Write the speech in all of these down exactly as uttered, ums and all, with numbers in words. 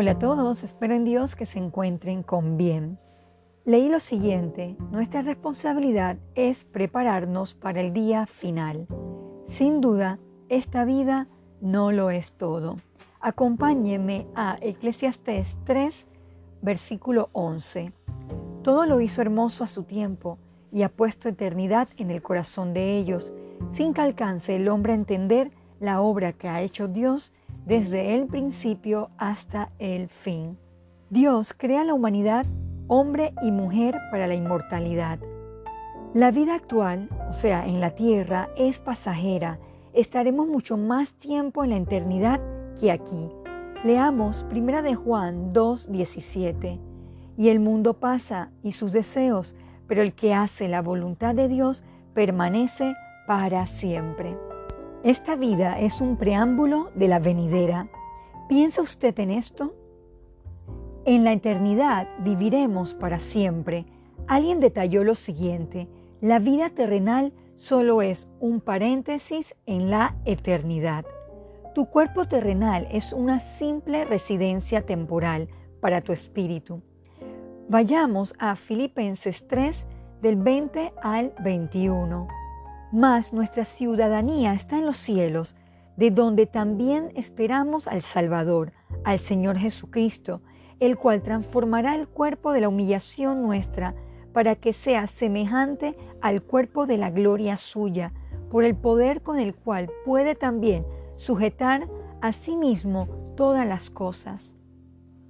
Hola a todos, espero en Dios que se encuentren con bien. Leí lo siguiente: nuestra responsabilidad es prepararnos para el día final. Sin duda, esta vida no lo es todo. Acompáñenme a Eclesiastés tres, versículo once. Todo lo hizo hermoso a su tiempo y ha puesto eternidad en el corazón de ellos, sin que alcance el hombre a entender la obra que ha hecho Dios desde el principio hasta el fin. Dios crea a la humanidad, hombre y mujer, para la inmortalidad. La vida actual, o sea, en la tierra, es pasajera. Estaremos mucho más tiempo en la eternidad que aquí. Leamos primera de Juan dos diecisiete. Y el mundo pasa y sus deseos, pero el que hace la voluntad de Dios permanece para siempre. Esta vida es un preámbulo de la venidera. ¿Piensa usted en esto? En la eternidad viviremos para siempre. Alguien detalló lo siguiente: la vida terrenal solo es un paréntesis en la eternidad. Tu cuerpo terrenal es una simple residencia temporal para tu espíritu. Vayamos a Filipenses tres, del veinte al veintiuno. Mas nuestra ciudadanía está en los cielos, de donde también esperamos al Salvador, al Señor Jesucristo, el cual transformará el cuerpo de la humillación nuestra, para que sea semejante al cuerpo de la gloria suya, por el poder con el cual puede también sujetar a sí mismo todas las cosas.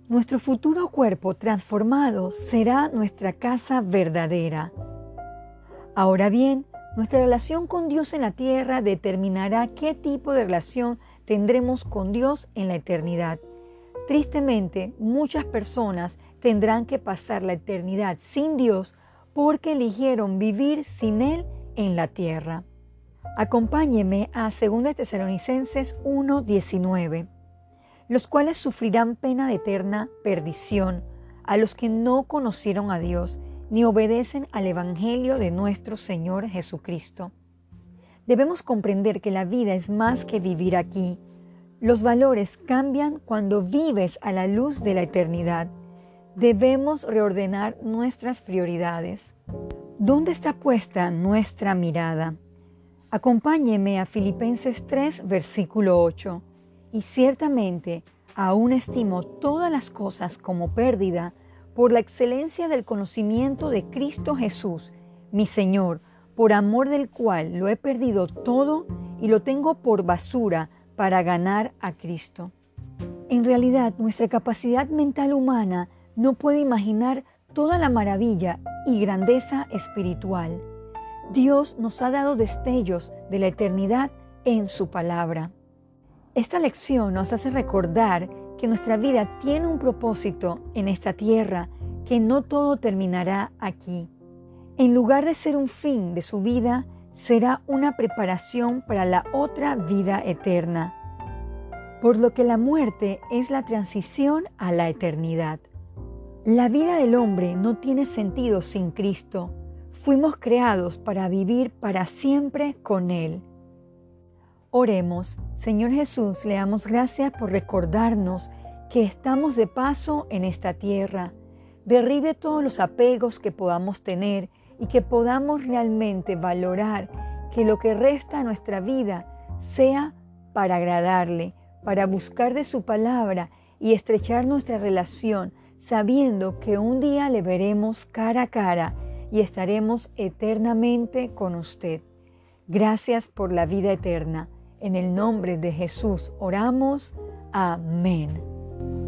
Nuestro futuro cuerpo transformado será nuestra casa verdadera. Ahora bien, nuestra relación con Dios en la tierra determinará qué tipo de relación tendremos con Dios en la eternidad. Tristemente, muchas personas tendrán que pasar la eternidad sin Dios porque eligieron vivir sin Él en la tierra. Acompáñeme a segunda Tesalonicenses uno diecinueve. Los cuales sufrirán pena de eterna perdición, a los que no conocieron a Dios ni obedecen al Evangelio de nuestro Señor Jesucristo. Debemos comprender que la vida es más que vivir aquí. Los valores cambian cuando vives a la luz de la eternidad. Debemos reordenar nuestras prioridades. ¿Dónde está puesta nuestra mirada? Acompáñeme a Filipenses tres, versículo ocho. Y ciertamente, aún estimo todas las cosas como pérdida, por la excelencia del conocimiento de Cristo Jesús, mi Señor, por amor del cual lo he perdido todo y lo tengo por basura para ganar a Cristo. En realidad, nuestra capacidad mental humana no puede imaginar toda la maravilla y grandeza espiritual. Dios nos ha dado destellos de la eternidad en su palabra. Esta lección nos hace recordar que nuestra vida tiene un propósito en esta tierra, que no todo terminará aquí. En lugar de ser un fin de su vida, será una preparación para la otra vida eterna. Por lo que la muerte es la transición a la eternidad. La vida del hombre no tiene sentido sin Cristo. Fuimos creados para vivir para siempre con Él. Oremos. Señor Jesús, le damos gracias por recordarnos que estamos de paso en esta tierra. Derribe todos los apegos que podamos tener y que podamos realmente valorar que lo que resta de nuestra vida sea para agradarle, para buscar de su palabra y estrechar nuestra relación, sabiendo que un día le veremos cara a cara y estaremos eternamente con usted. Gracias por la vida eterna. En el nombre de Jesús oramos. Amén.